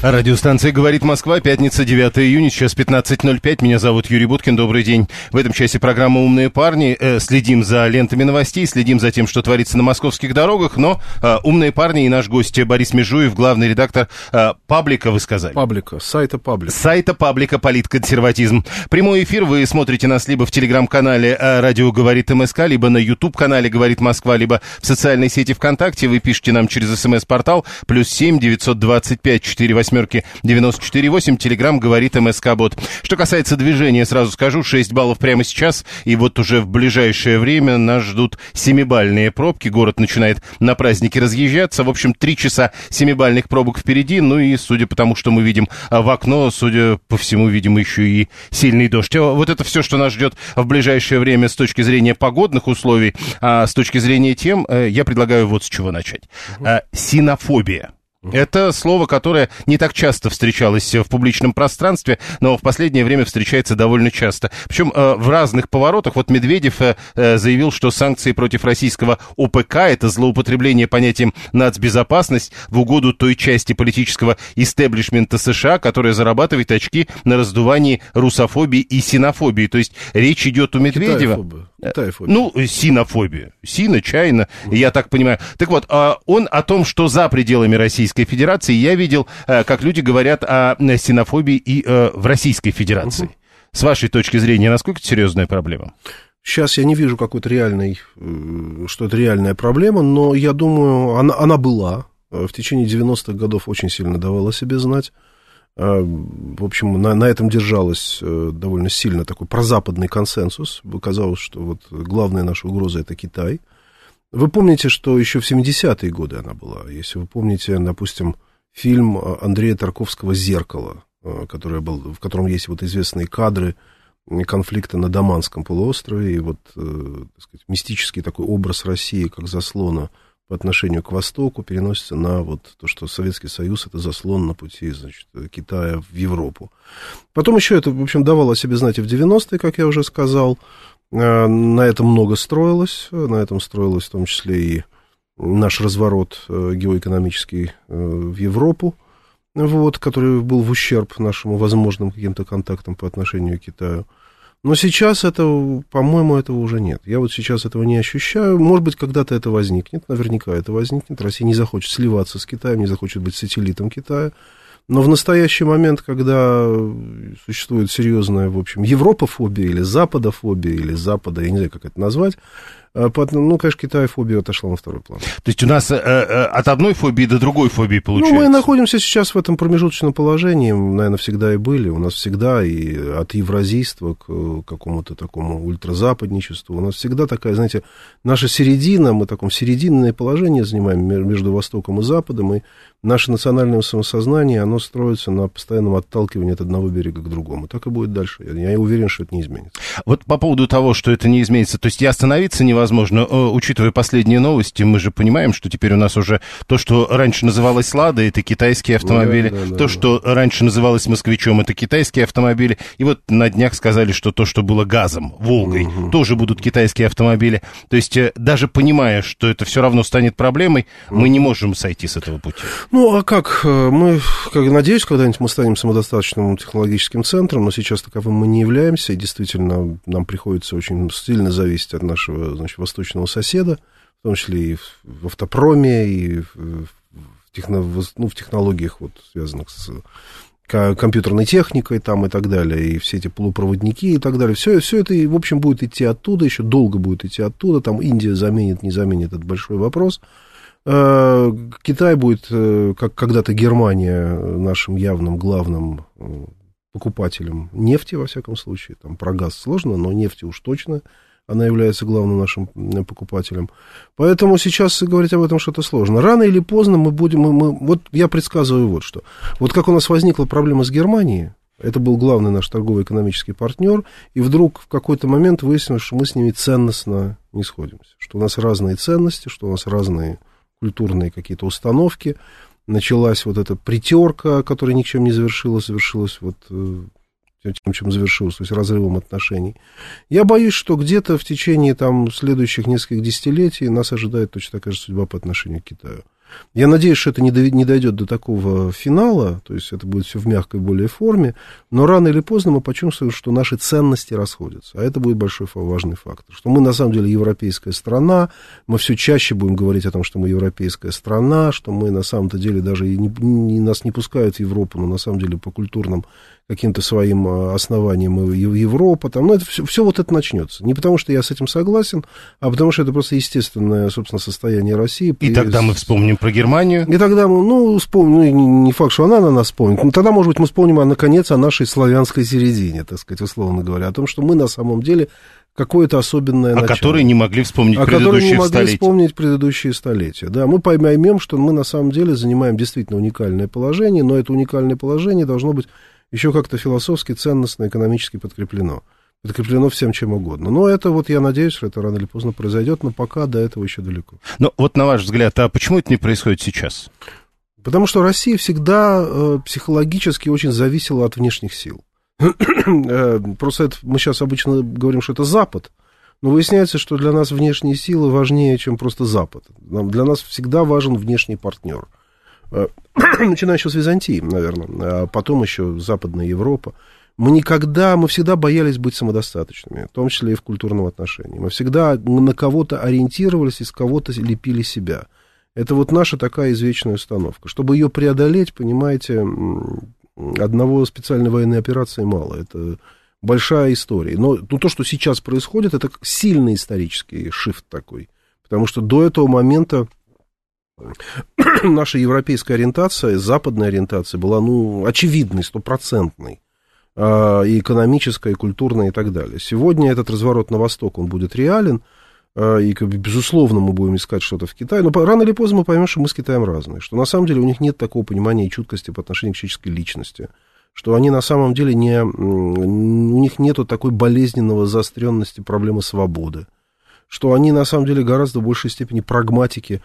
Радиостанция «Говорит Москва», пятница, 9 июня, сейчас 15:05. Меня зовут Юрий Буткин, добрый день. В этом часе программа «Умные парни». Следим за лентами новостей, следим за тем, что творится на московских дорогах. Но «Умные парни» и наш гость Борис Межуев, главный редактор «Паблика», вы сказали. «Паблика», сайта «Паблика». Сайта «Паблика. Политконсерватизм». Прямой эфир вы смотрите нас либо в телеграм-канале «Радио Говорит МСК», либо на YouTube-канале «Говорит Москва», либо в социальной сети ВКонтакте. Вы пишите нам через СМС-портал +7 925 48 94.8, Телеграм «Говорит МСК-бот». Что касается движения, сразу скажу, 6 баллов прямо сейчас, и вот уже в ближайшее время нас ждут 7-бальные пробки. Город начинает на праздники разъезжаться. В общем, 3 часа 7-бальных пробок впереди. Ну и, судя по тому, что мы видим в окно, судя по всему, видимо, еще и сильный дождь. Вот это все, что нас ждет в ближайшее время с точки зрения погодных условий. А с точки зрения тем, я предлагаю вот с чего начать. Синофобия. Это слово, которое не так часто встречалось в публичном пространстве, но в последнее время встречается довольно часто. Причем в разных поворотах. Вот Медведев заявил, что санкции против российского ОПК — это злоупотребление понятием «нацбезопасность» в угоду той части политического истеблишмента США, которая зарабатывает очки на раздувании русофобии и синофобии. То есть речь идет у Медведева... Китайфобия. Ну, синофобия. Сино, чайно, я так понимаю. Так вот, он о том, что за пределами Российской Федерации. Я видел, как люди говорят о синофобии и в Российской Федерации. С вашей точки зрения, насколько это серьезная проблема? Сейчас я не вижу какой-то реальной, что это реальная проблема, но я думаю, она была. В течение 90-х годов очень сильно давала о себе знать. В общем, на этом держалась довольно сильно такой прозападный консенсус. Казалось, что вот главная наша угроза — это Китай. Вы помните, что еще в 70-е годы она была. Если вы помните, допустим, фильм Андрея Тарковского «Зеркало», который был, в котором есть вот известные кадры конфликта на Даманском полуострове, и вот, так сказать, мистический такой образ России как заслона по отношению к Востоку переносится на вот то, что Советский Союз — это заслон на пути, значит, Китая в Европу. Потом еще это, в общем, давало о себе знать и в 90-е, как я уже сказал. На этом много строилось, на этом строилось в том числе и наш разворот геоэкономический в Европу, вот, который был в ущерб нашим возможным каким-то контактам по отношению к Китаю. Но сейчас это, по-моему, этого уже нет. Я вот сейчас этого не ощущаю. Может быть, когда-то это возникнет, наверняка это возникнет. Россия не захочет сливаться с Китаем, не захочет быть сателлитом Китая. Но в настоящий момент, когда существует серьезная, в общем, европофобия или запада, я не знаю, как это назвать, ну, конечно, китайфобия отошла на второй план. То есть у нас от одной фобии до другой фобии получается? Ну, мы находимся сейчас в этом промежуточном положении, наверное, всегда и были. У нас всегда и от евразийства к какому-то такому ультразападничеству. У нас всегда такая, знаете, наша середина, мы в таком серединное положение занимаем между Востоком и Западом, и наше национальное самосознание, оно строится на постоянном отталкивании от одного берега к другому. Так и будет дальше. Я уверен, что это не изменится. Вот по поводу того, что это не изменится, то есть и остановиться невозможно, учитывая последние новости, мы же понимаем, что теперь у нас уже то, что раньше называлось «Лада», это китайские автомобили, то, что раньше называлось «Москвичом», это китайские автомобили, и вот на днях сказали, что то, что было «Газом», «Волгой», тоже будут китайские автомобили. То есть даже понимая, что это все равно станет проблемой, мы не можем сойти с этого пути. Ну, а как? Мы, надеюсь, когда-нибудь мы станем самодостаточным технологическим центром, но сейчас таковым мы не являемся, и действительно нам приходится очень сильно зависеть от нашего, значит, восточного соседа, в том числе и в автопроме, и в технологиях, вот, связанных с компьютерной техникой там, и так далее, и все эти полупроводники и так далее. Все это, в общем, будет идти оттуда, еще долго будет идти оттуда. Там Индия заменит, не заменит, это большой вопрос. Китай будет, как когда-то Германия, нашим явным главным покупателем нефти, во всяком случае. Там про газ сложно, но нефти уж точно. Она является главным нашим покупателем. Поэтому сейчас говорить об этом что-то сложно. Рано или поздно мы будем... Вот я предсказываю вот что. Вот как у нас возникла проблема с Германией, Это был главный наш торгово-экономический партнер. И вдруг в какой-то момент выяснилось, что мы с ними ценностно не сходимся. Что у нас разные ценности, что у нас разные культурные какие-то установки. Началась вот эта притерка, которая ничем не завершилась, завершилась вот тем, чем завершилась, то есть разрывом отношений. Я боюсь, что где-то в течение там, следующих нескольких десятилетий нас ожидает точно такая же судьба по отношению к Китаю. Я надеюсь, что это не дойдет до такого финала, то есть это будет все в мягкой более форме, но рано или поздно мы почувствуем, что наши ценности расходятся, а это будет большой важный фактор, что мы на самом деле европейская страна, мы все чаще будем говорить о том, что мы европейская страна, что мы на самом-то деле даже нас не пускают в Европу, но на самом деле по культурным каким-то своим основаниям Европа, там, ну, это все вот это начнется. Не потому, что я с этим согласен, а потому, что это просто естественное, собственно, состояние России. И тогда мы вспомним про Германию. И тогда мы, вспомним, не факт, что она на нас вспомнит, но тогда, может быть, мы вспомним, наконец, о нашей славянской середине, так сказать, условно говоря, о том, что мы на самом деле какое-то особенное начало. О которой не могли вспомнить предыдущие столетия. Да, мы поймем, что мы на самом деле занимаем действительно уникальное положение, но это уникальное положение должно быть еще как-то философски, ценностно, экономически подкреплено. Подкреплено всем чем угодно. Но это вот, я надеюсь, что это рано или поздно произойдет, но пока до этого еще далеко. Но вот на ваш взгляд, а почему это не происходит сейчас? Потому что Россия всегда психологически очень зависела от внешних сил. Просто это, мы сейчас обычно говорим, что это Запад, но выясняется, что для нас внешние силы важнее, чем просто Запад. Для нас всегда важен внешний партнер. Начиная еще с Византии, наверное, а потом еще Западная Европа. Мы всегда боялись быть самодостаточными, в том числе и в культурном отношении. Мы всегда на кого-то ориентировались, из кого-то лепили себя. Это вот наша такая извечная установка. Чтобы ее преодолеть, понимаете, одного специальной военной операции мало. Это большая история. Но то, что сейчас происходит, это сильный исторический шифт такой. Потому что до этого момента наша европейская ориентация, западная ориентация была, очевидной, стопроцентной, и экономическая, и культурная, и так далее. Сегодня этот разворот на восток, он будет реален, и, безусловно, мы будем искать что-то в Китае, но рано или поздно мы поймем, что мы с Китаем разные, что на самом деле у них нет такого понимания и чуткости по отношению к человеческой личности, что они на самом деле у них нету такой болезненного заостренности проблемы свободы, что они на самом деле гораздо в большей степени прагматики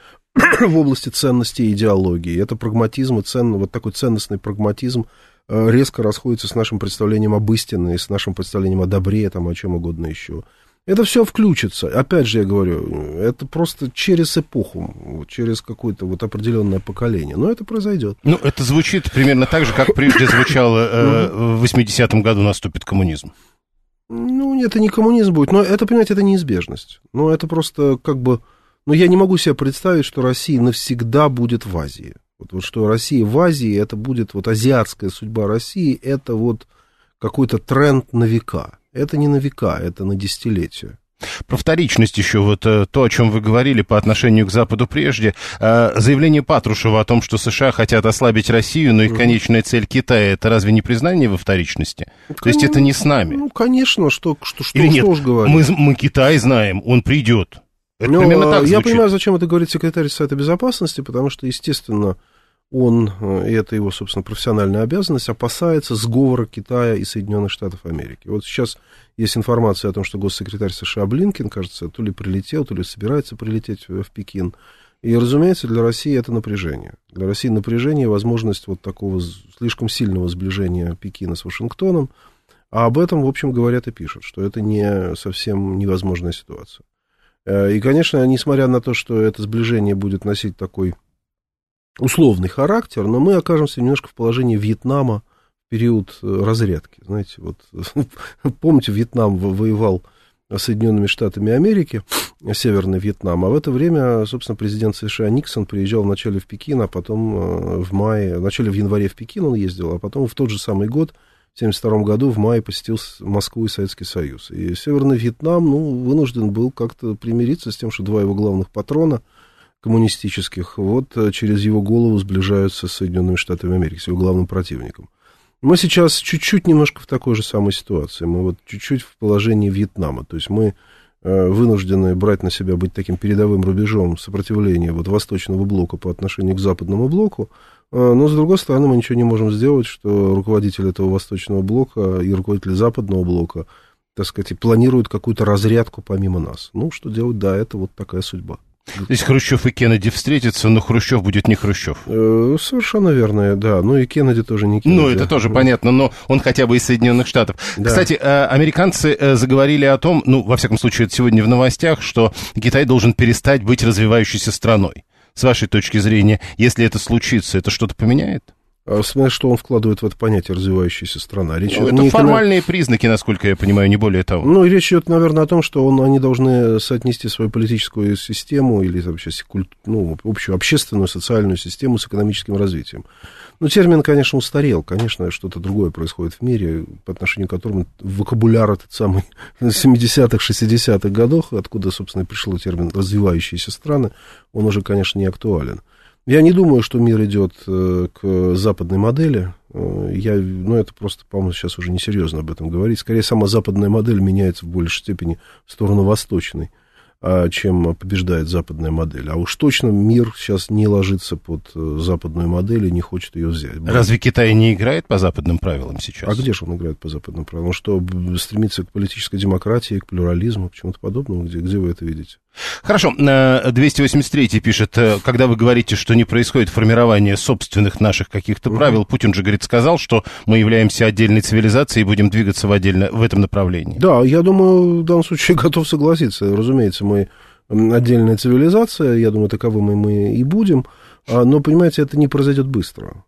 в области ценностей и идеологии. Это прагматизм, вот такой ценностный прагматизм резко расходится с нашим представлением об истине, с нашим представлением о добре, там, о чем угодно еще. Это все включится. Опять же, я говорю, это просто через эпоху, через какое-то вот определенное поколение. Но это произойдет. Это звучит примерно так же, как прежде звучало в 80-м году наступит коммунизм. Это не коммунизм будет, но это, понимаете, это неизбежность. Это просто я не могу себе представить, что Россия навсегда будет в Азии. Вот что Россия в Азии, это будет азиатская судьба России, это какой-то тренд на века. Это не на века, это на десятилетия. Про вторичность еще, то, о чем вы говорили по отношению к Западу прежде. Заявление Патрушева о том, что США хотят ослабить Россию, но их конечная цель Китая, это разве не признание во вторичности? То есть это не с нами? Конечно, что уж говорить. Мы Китай знаем, он придет. Я понимаю, зачем это говорит секретарь Совета Безопасности, потому что, естественно, он, и это его, собственно, профессиональная обязанность, опасается сговора Китая и Соединенных Штатов Америки. Вот сейчас есть информация о том, что госсекретарь США Блинкен, кажется, то ли прилетел, то ли собирается прилететь в Пекин. И, разумеется, для России это напряжение. Для России напряжение и возможность вот такого слишком сильного сближения Пекина с Вашингтоном. А об этом, в общем, говорят и пишут, что это не совсем невозможная ситуация. И, конечно, несмотря на то, что это сближение будет носить такой условный характер, но мы окажемся немножко в положении Вьетнама в период разрядки. Знаете, помните, Вьетнам воевал с Соединенными Штатами Америки, Северный Вьетнам, а в это время, собственно, президент США Никсон приезжал вначале в Пекин, а потом в январе в Пекин он ездил, а потом в тот же самый год, в 1972 году в мае посетил Москву и Советский Союз. И Северный Вьетнам, вынужден был как-то примириться с тем, что два его главных патрона коммунистических, через его голову сближаются с Соединенными Штатами Америки, с его главным противником. Мы сейчас чуть-чуть немножко в такой же самой ситуации. Мы чуть-чуть в положении Вьетнама. То есть мы вынуждены брать на себя, быть таким передовым рубежом сопротивления вот Восточного блока по отношению к Западному блоку, но, с другой стороны, мы ничего не можем сделать, что руководители этого Восточного блока и руководители Западного блока, так сказать, планируют какую-то разрядку помимо нас. Ну, что делать, да, это вот такая судьба. Здесь Хрущев и Кеннеди встретятся, но Хрущев будет не Хрущев. Совершенно верно, да. Ну и Кеннеди тоже не Кеннеди. Ну, это тоже понятно, но он хотя бы из Соединенных Штатов. Да. Кстати, американцы заговорили о том, ну, во всяком случае, это сегодня в новостях, что Китай должен перестать быть развивающейся страной. С вашей точки зрения, если это случится, это что-то поменяет? В смысле, что он вкладывает в это понятие «развивающаяся страна»? Речь это не формальные признаки, насколько я понимаю, не более того. Ну, речь идет, наверное, о том, что они должны соотнести свою политическую систему или там, сейчас, общую общественную, социальную систему с экономическим развитием. Но термин, конечно, устарел. Конечно, что-то другое происходит в мире, по отношению к которому вокабуляр этот самый 70-х, 60-х годов, откуда, собственно, и пришел термин «развивающиеся страны», он уже, конечно, не актуален. Я не думаю, что мир идет к западной модели. Это просто, по-моему, сейчас уже несерьезно об этом говорить. Скорее, сама западная модель меняется в большей степени в сторону восточной, чем побеждает западная модель. А уж точно мир сейчас не ложится под западную модель и не хочет ее взять. Разве Китай не играет по западным правилам сейчас? А где же он играет по западным правилам? Он что, стремится к политической демократии, к плюрализму, к чему-то подобному? Где вы это видите? Хорошо, 283-й пишет, когда вы говорите, что не происходит формирование собственных наших каких-то правил, Путин же, говорит, сказал, что мы являемся отдельной цивилизацией и будем двигаться в этом направлении. Да, я думаю, в данном случае готов согласиться. Разумеется, мы отдельная цивилизация, я думаю, таковыми мы и будем, но, понимаете, это не произойдет быстро.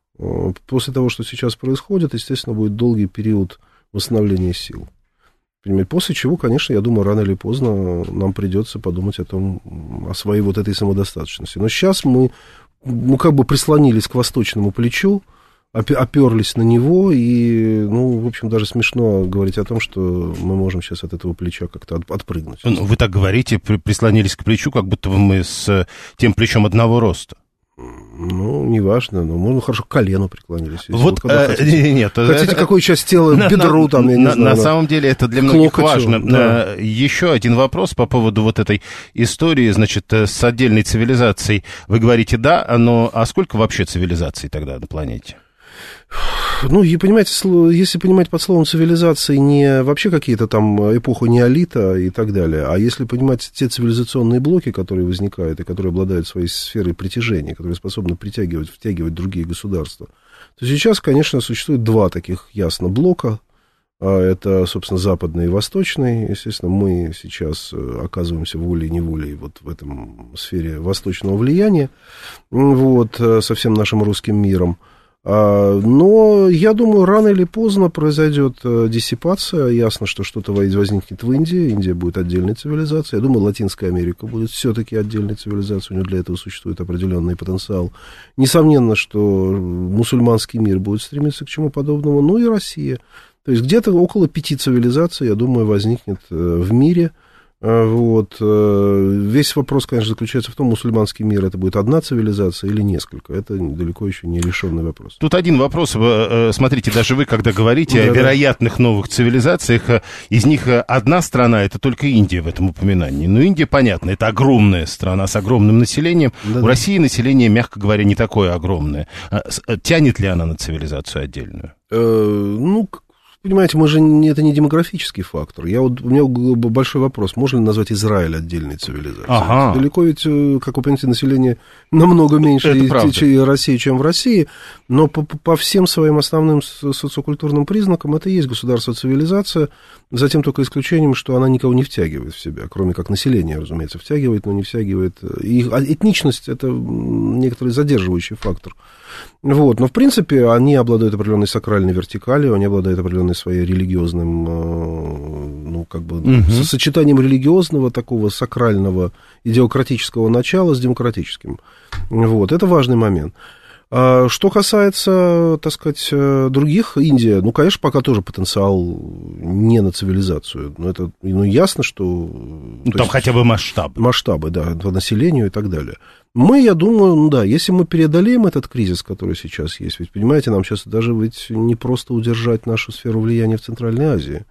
После того, что сейчас происходит, естественно, будет долгий период восстановления сил. После чего, конечно, я думаю, рано или поздно нам придется подумать о своей вот этой самодостаточности. Но сейчас мы как бы прислонились к восточному плечу, оперлись на него, и, в общем, даже смешно говорить о том, что мы можем сейчас от этого плеча как-то отпрыгнуть. Вы так говорите, прислонились к плечу, как будто бы мы с тем плечом одного роста. Ну, неважно, но можно хорошо к колену преклонились. Вот, хотите, нет, хотите это, какую часть тела, бедру там, я не знаю. На самом деле это для многих важно. Да. Еще один вопрос по поводу вот этой истории, значит, с отдельной цивилизацией. Вы говорите, да, но а сколько вообще цивилизаций тогда на планете? Ну, и понимаете, если понимать под словом цивилизации не вообще какие-то там эпоху неолита и так далее, а если понимать те цивилизационные блоки, которые возникают и которые обладают своей сферой притяжения, которые способны притягивать, втягивать другие государства, то сейчас, конечно, существует два таких ясно блока. Это, собственно, западный и восточный. Естественно, мы сейчас оказываемся волей-неволей вот в этом сфере восточного влияния вот, со всем нашим русским миром. Но, я думаю, рано или поздно произойдет диссипация. Ясно, что что-то возникнет в Индии. Индия будет отдельной цивилизацией. Я думаю, Латинская Америка будет все-таки отдельной цивилизацией. У нее для этого существует определенный потенциал. Несомненно, что мусульманский мир будет стремиться к чему подобному. Ну и Россия. То есть где-то около 5 цивилизаций, я думаю, возникнет в мире. Вот. Весь вопрос, конечно, заключается в том, мусульманский мир это будет одна цивилизация или несколько. Это далеко еще не решенный вопрос. Тут один вопрос. Смотрите, даже вы, когда говорите о вероятных новых цивилизациях, из них одна страна, это только Индия в этом упоминании. Но Индия, понятно, это огромная страна с огромным населением. У России население, мягко говоря, не такое огромное. Тянет ли она на цивилизацию отдельную? Понимаете, это не демографический фактор. У меня большой вопрос. Можно ли назвать Израиль отдельной цивилизацией? Ага. Далеко ведь, как вы понимаете, население намного меньше России, чем в России. Но по всем своим основным социокультурным признакам это и есть государство-цивилизация. За тем только исключением, что она никого не втягивает в себя. Кроме как население, разумеется, втягивает, но не втягивает. И этничность – это некоторый задерживающий фактор. Вот. Но, в принципе, они обладают определенной сакральной вертикалью, они обладают определенной своей религиозным, сочетанием религиозного, такого сакрального, идеократического начала с демократическим. Вот, это важный момент. Что касается, так сказать, других, Индия, конечно, пока тоже потенциал не на цивилизацию, но это, ясно, что... Там хотя бы масштабы. Масштабы, да, по населению и так далее. Мы, я думаю, если мы преодолеем этот кризис, который сейчас есть, ведь, понимаете, нам сейчас даже ведь не просто удержать нашу сферу влияния в Центральной Азии,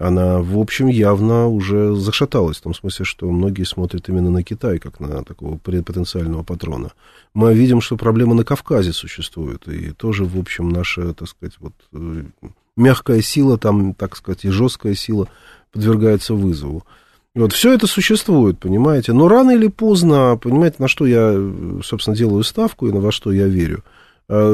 она, в общем, явно уже зашаталась, в том смысле, что многие смотрят именно на Китай, как на такого потенциального патрона. Мы видим, что проблема на Кавказе существует, и тоже, в общем, наша, так сказать, вот, мягкая сила, там, так сказать, и жесткая сила подвергается вызову. Вот, все это существует, понимаете, но рано или поздно, понимаете, на что я, собственно, делаю ставку и на во что я верю,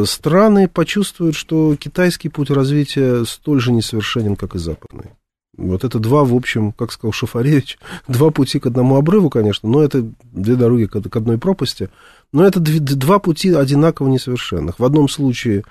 страны почувствуют, что китайский путь развития столь же несовершенен, как и западный. Вот это два, в общем, как сказал Шафаревич, два пути к одному обрыву, конечно, но это две дороги к одной пропасти, но это два пути одинаково несовершенных. В одном случае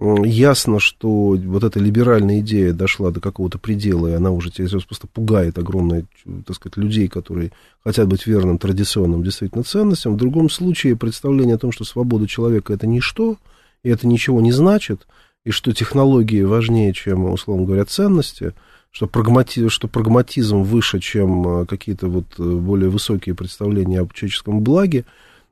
ясно, что вот эта либеральная идея дошла до какого-то предела, и она уже просто пугает огромное, так сказать, людей, которые хотят быть верным традиционным действительно ценностям. В другом случае представление о том, что свобода человека — это ничто, и это ничего не значит, и что технологии важнее, чем, условно говоря, ценности, что прагматизм выше, чем какие-то вот более высокие представления об человеческом благе.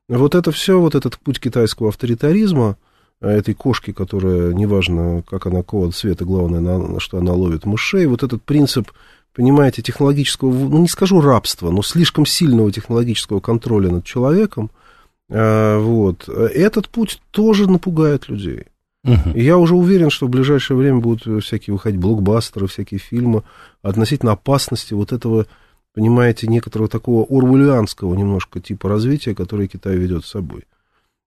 Вот это все, вот этот путь китайского авторитаризма, этой кошки, которая, неважно, как она, какого цвета, главное, что она ловит мышей, вот этот принцип, понимаете, технологического, ну, не скажу рабства, но слишком сильного технологического контроля над человеком, вот, этот путь тоже напугает людей. И я уже уверен, что в ближайшее время будут всякие выходить блокбастеры, всякие фильмы относительно опасности вот этого, понимаете, некоторого такого орвеллианского немножко типа развития, которое Китай ведет с собой.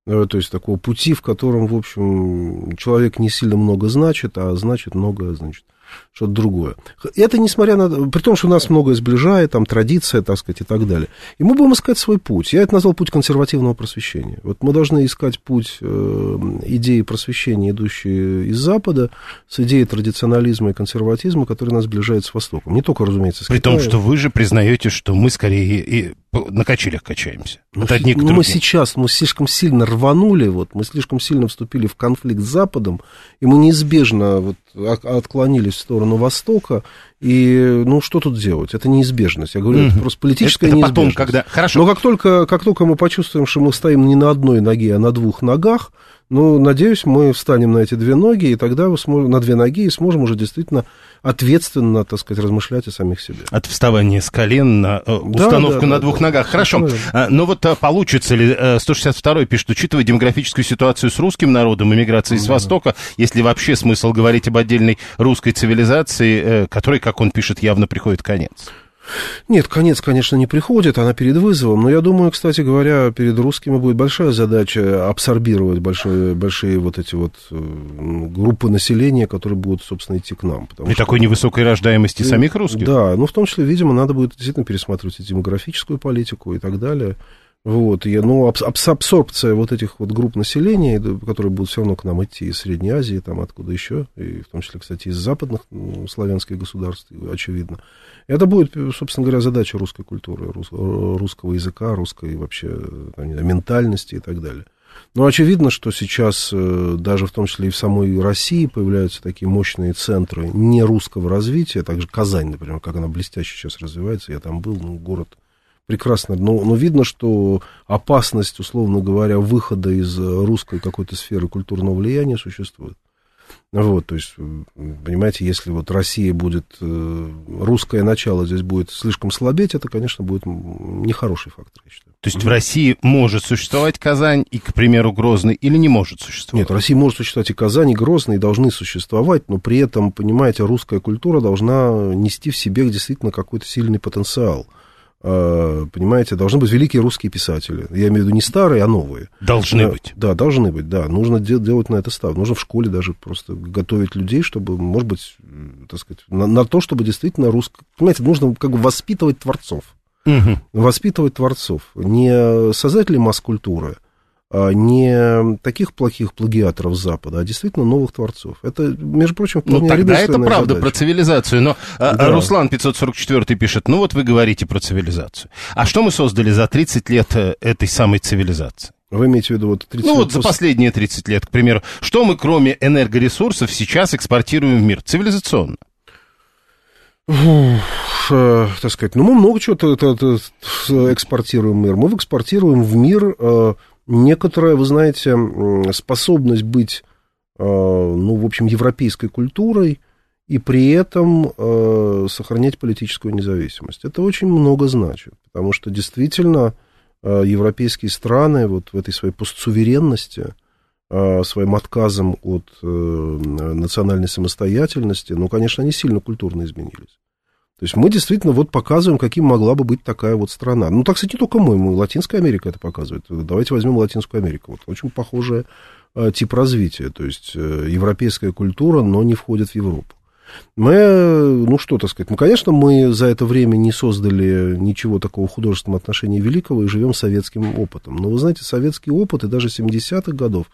То есть такого пути, в котором, в общем, человек не сильно много значит, а значит много, значит, что-то другое. Это несмотря на... При том, что нас многое сближает, там, традиция, так сказать, и так далее. И мы будем искать свой путь. Я это назвал путь консервативного просвещения. Вот мы должны искать путь идеи просвещения, идущие из Запада, с идеей традиционализма и консерватизма, который нас сближает с Востоком. Не только, разумеется, с Китаем. При том, что вы же признаете, что мы скорее и на качелях качаемся. Мы сейчас, мы слишком сильно рванули, вот, мы слишком сильно вступили в конфликт с Западом, и мы неизбежно вот, отклонились в сторону Востока, и, ну, что тут делать? Это неизбежность. Я говорю, это просто политическая неизбежность. Потом, когда... Хорошо. Но как только мы почувствуем, что мы стоим не на одной ноге, а на двух ногах, ну, надеюсь, мы встанем на эти две ноги, и тогда мы сможем, на две ноги, и сможем уже действительно ответственно, так сказать, размышлять о самих себе. От вставания с колен на установку на двух ногах. Хорошо. Но вот получится ли, 162-й пишет, учитывая демографическую ситуацию с русским народом, эмиграции с Востока, если вообще смысл говорить об отдельной русской цивилизации, которой, как он пишет, явно приходит конец? Нет, конец, конечно, не приходит, она перед вызовом, но я думаю, кстати говоря, перед русскими будет большая задача абсорбировать большие вот эти вот группы населения, которые будут, собственно, идти к нам. При такой невысокой рождаемости самих русских? Да, ну, в том числе, видимо, надо будет действительно пересматривать и демографическую политику и так далее. Вот, ну, абсорбция вот этих вот групп населения, которые будут все равно к нам идти из Средней Азии, там откуда еще, и в том числе, кстати, из западных славянских государств, очевидно. Это будет, собственно говоря, задача русской культуры, русского языка, русской вообще ментальности и так далее. Но очевидно, что сейчас даже в том числе и в самой России появляются такие мощные центры нерусского развития, также Казань, например, как она блестяще сейчас развивается, я там был, ну, город... Прекрасно, но видно, что опасность, условно говоря, выхода из русской какой-то сферы культурного влияния существует. Вот, то есть, понимаете, если вот Россия будет, русское начало здесь будет слишком слабеть, это, конечно, будет нехороший фактор, я считаю. То есть в России может существовать Казань и, к примеру, Грозный, или не может существовать? Нет, в России может существовать и Казань, и Грозный, и должны существовать, но при этом, понимаете, русская культура должна нести в себе действительно какой-то сильный потенциал. Понимаете, должны быть великие русские писатели. Я имею в виду не старые, а новые. Должны быть. Да, должны быть, да. Нужно делать на это ставку. Нужно в школе даже просто готовить людей, чтобы, может быть, так сказать, на то, чтобы действительно русское... Понимаете, нужно как бы воспитывать творцов. Воспитывать творцов. Не создателей масс-культуры, не таких плохих плагиаторов Запада, а действительно новых творцов. Это, между прочим, вполне реалистичная задача. Ну, тогда это правда задача про цивилизацию. Но да. Руслан 544 пишет, ну вот вы говорите про цивилизацию. А что мы создали за 30 лет этой самой цивилизации? Вы имеете в виду вот 30 лет? Ну, вот за последние 30 лет, к примеру. Что мы, кроме энергоресурсов, сейчас экспортируем в мир цивилизационно? Так сказать, ну, мы много чего экспортируем в мир. Мы экспортируем в мир... Некоторая, вы знаете, способность быть, ну, в общем, европейской культурой и при этом сохранять политическую независимость. Это очень много значит, потому что действительно европейские страны вот в этой своей постсуверенности, своим отказом от национальной самостоятельности, ну, конечно, они сильно культурно изменились. То есть мы действительно вот показываем, каким могла бы быть такая вот страна. Ну, так, кстати, не только мы, Латинская Америка это показывает. Давайте возьмем Латинскую Америку. Вот очень похожий тип развития. То есть европейская культура, но не входит в Европу. Мы, ну, что так сказать, ну, конечно, мы за это время не создали ничего такого в художественном отношении великого и живем советским опытом. Но, вы знаете, советский опыт и даже 70-х годов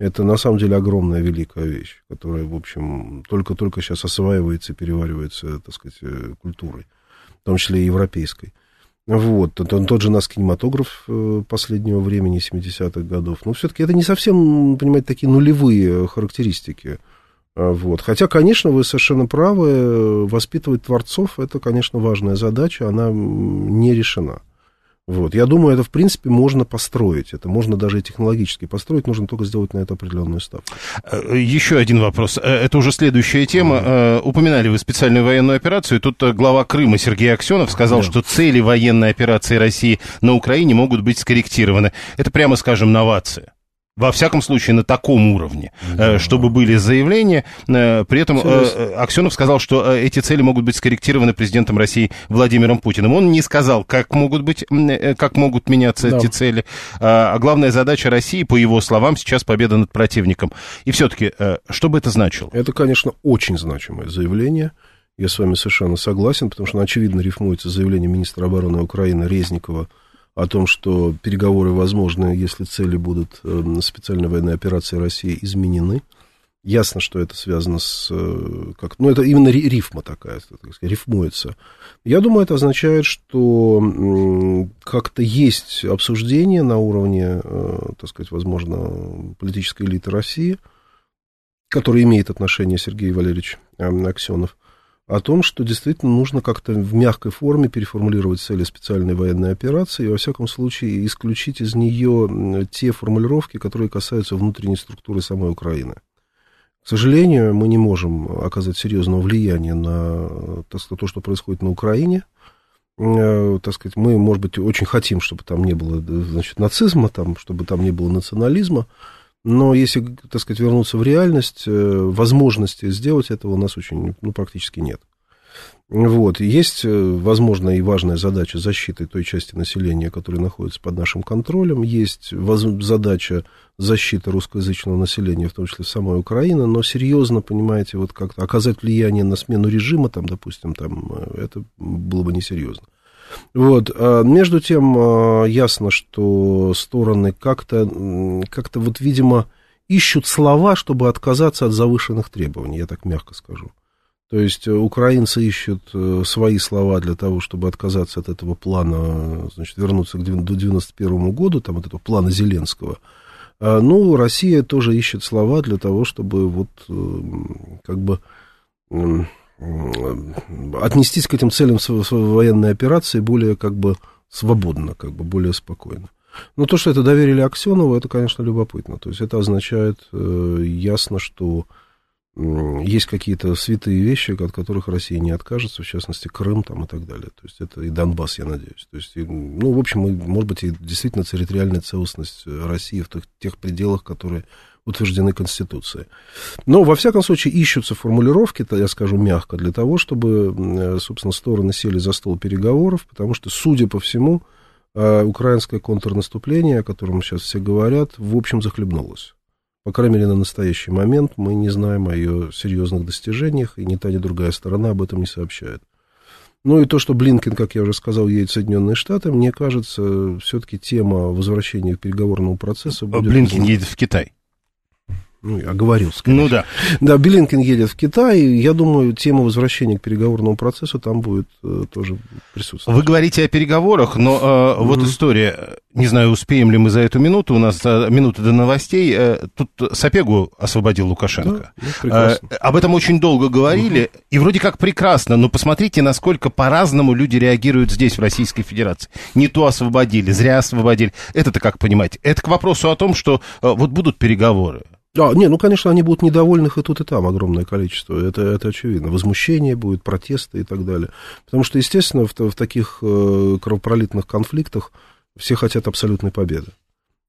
это, на самом деле, огромная великая вещь, которая, в общем, только-только сейчас осваивается и переваривается, так сказать, культурой, в том числе и европейской. Вот, тот же нас кинематограф последнего времени, 70-х годов. Но все-таки это не совсем, понимаете, такие нулевые характеристики. Вот. Хотя, конечно, вы совершенно правы, воспитывать творцов, это, конечно, важная задача, она не решена. Вот. Я думаю, это, в принципе, можно построить. Это можно даже и технологически построить. Нужно только сделать на это определенную ставку. Еще один вопрос. Это уже следующая тема. Упоминали вы специальную военную операцию. Тут глава Крыма Сергей Аксенов сказал, что цели военной операции России на Украине могут быть скорректированы. Это, прямо скажем, новация. Во всяком случае, на таком уровне, чтобы были заявления. При этом Аксенов сказал, что эти цели могут быть скорректированы президентом России Владимиром Путиным. Он не сказал, как могут меняться эти цели. А главная задача России, по его словам, сейчас победа над противником. И все-таки, что бы это значило? Это, конечно, очень значимое заявление. Я с вами совершенно согласен, потому что, очевидно, рифмуется заявление министра обороны Украины Резникова о том, что переговоры возможны, если цели будут специальной военной операции России изменены. Ясно, что это связано с... это именно рифма такая, так сказать, рифмуется. Я думаю, это означает, что как-то есть обсуждение на уровне, так сказать, возможно, политической элиты России, которая имеет отношение, Сергей Валерьевич Аксенов, о том, что действительно нужно как-то в мягкой форме переформулировать цели специальной военной операции и, во всяком случае, исключить из нее те формулировки, которые касаются внутренней структуры самой Украины. К сожалению, мы не можем оказать серьезного влияния на, так сказать, то, что происходит на Украине. Так сказать, мы, может быть, очень хотим, чтобы там не было, значит, нацизма, там, чтобы там не было национализма. Но если, так сказать, вернуться в реальность, возможности сделать этого у нас очень, практически нет. Вот. Есть, возможно, и важная задача защиты той части населения, которая находится под нашим контролем. Есть задача защиты русскоязычного населения, в том числе самой Украины. Но серьезно, понимаете, вот как-то оказать влияние на смену режима, там, допустим, там, это было бы несерьезно. Вот. Между тем, ясно, что стороны как-то вот, видимо, ищут слова, чтобы отказаться от завышенных требований, я так мягко скажу. То есть украинцы ищут свои слова для того, чтобы отказаться от этого плана, значит, вернуться к 1991 году, там, от этого плана Зеленского. Ну, Россия тоже ищет слова для того, чтобы вот как бы... отнестись к этим целям военной операции более как бы свободно, как бы более спокойно. Но то, что это доверили Аксенову, это, конечно, любопытно. То есть это означает ясно, что есть какие-то святые вещи, от которых Россия не откажется, в частности, Крым там и так далее. То есть это и Донбасс, я надеюсь. То есть, ну, в общем, может быть, и действительно территориальная целостность России в тех пределах, которые утверждены Конституцией. Но, во всяком случае, ищутся формулировки, я скажу мягко, для того, чтобы, собственно, стороны сели за стол переговоров, потому что, судя по всему, украинское контрнаступление, о котором сейчас все говорят, в общем, захлебнулось. По крайней мере, на настоящий момент мы не знаем о ее серьезных достижениях, и ни та, ни другая сторона об этом не сообщает. Ну и то, что Блинкен, как я уже сказал, едет в Соединенные Штаты, мне кажется, все-таки тема возвращения переговорного процесса будет... Блинкен едет в Китай. Ну, я оговорился, конечно. Ну, да. Да, Блинкен едет в Китай, и, я думаю, тема возвращения к переговорному процессу там будет тоже присутствовать. Вы говорите о переговорах, но вот история, не знаю, успеем ли мы за эту минуту, у нас минута до новостей, тут Сапегу освободил Лукашенко. Да, об этом очень долго говорили, и вроде как прекрасно, но посмотрите, насколько по-разному люди реагируют здесь, в Российской Федерации. Не то освободили, зря освободили. Это-то как понимаете? Это к вопросу о том, что вот будут переговоры. Не, ну, конечно, они будут недовольных и тут, и там огромное количество, это очевидно. Возмущение будет, протесты и так далее. Потому что, естественно, в таких кровопролитных конфликтах все хотят абсолютной победы.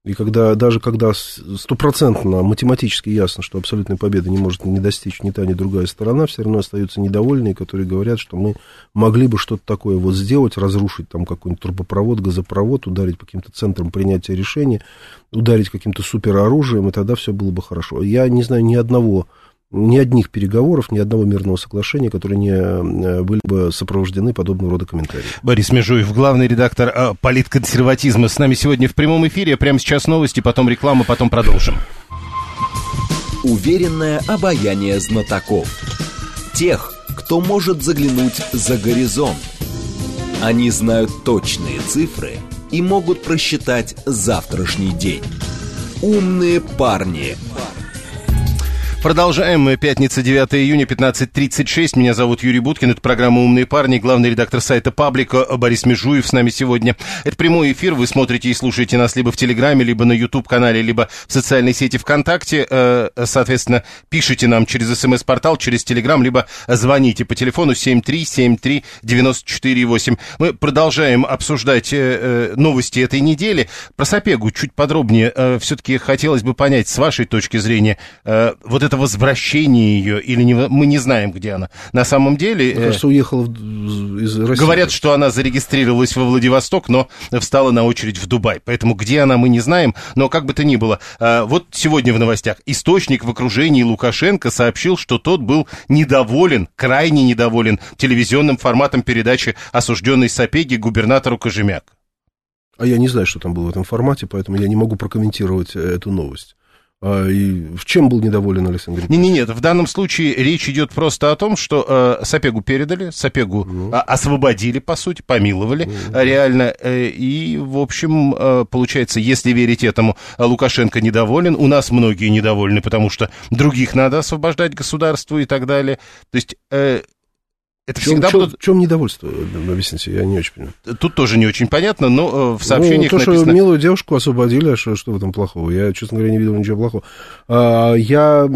И когда, даже когда стопроцентно, математически ясно, что абсолютной победы не может не достичь ни та, ни другая сторона, все равно остаются недовольные, которые говорят, что мы могли бы что-то такое вот сделать, разрушить там какой-нибудь трубопровод, газопровод, ударить по каким-то центрам принятия решений, ударить каким-то супероружием, и тогда все было бы хорошо. Я не знаю ни одних переговоров, ни одного мирного соглашения, которые не были бы сопровождены подобного рода комментариями. Борис Межуев, главный редактор политконсерватизма, с нами сегодня в прямом эфире. Прямо сейчас новости, потом реклама, потом продолжим. Уверенное обаяние знатоков. Тех, кто может заглянуть за горизонт. Они знают точные цифры и могут просчитать завтрашний день. Умные парни. Продолжаем. Пятница, 9 июня, 15:36. Меня зовут Юрий Буткин. Это программа «Умные парни». Главный редактор сайта «Паблика» Борис Межуев с нами сегодня. Это прямой эфир. Вы смотрите и слушаете нас либо в Телеграме, либо на YouTube-канале, либо в социальной сети ВКонтакте. Соответственно, пишите нам через СМС-портал, через Телеграм, либо звоните по телефону 7373948. Мы продолжаем обсуждать новости этой недели. Про Сапегу чуть подробнее. Все-таки хотелось бы понять, с вашей точки зрения, вот это возвращение ее, или не, мы не знаем, где она. На самом деле... Мне кажется, уехала из России. Говорят, что она зарегистрировалась во Владивосток, но встала на очередь в Дубай. Поэтому где она, мы не знаем. Но как бы то ни было, вот сегодня в новостях источник в окружении Лукашенко сообщил, что тот был недоволен, крайне недоволен телевизионным форматом передачи осужденной Сапеги губернатору Кожемяк. А я не знаю, что там было в этом формате, поэтому я не могу прокомментировать эту новость. И в чем был недоволен Александр Григорьевич? Нет, в данном случае речь идет просто о том, что Сапегу передали, Сапегу освободили, по сути, помиловали реально. И, в общем, получается, если верить этому, Лукашенко недоволен, у нас многие недовольны, потому что других надо освобождать государству и так далее. То есть... В чем недовольство, объясните, я не очень понимаю. Тут тоже не очень понятно, но в сообщениях написано... что милую девушку освободили, что в этом плохого? Я, честно говоря, не видел ничего плохого. Там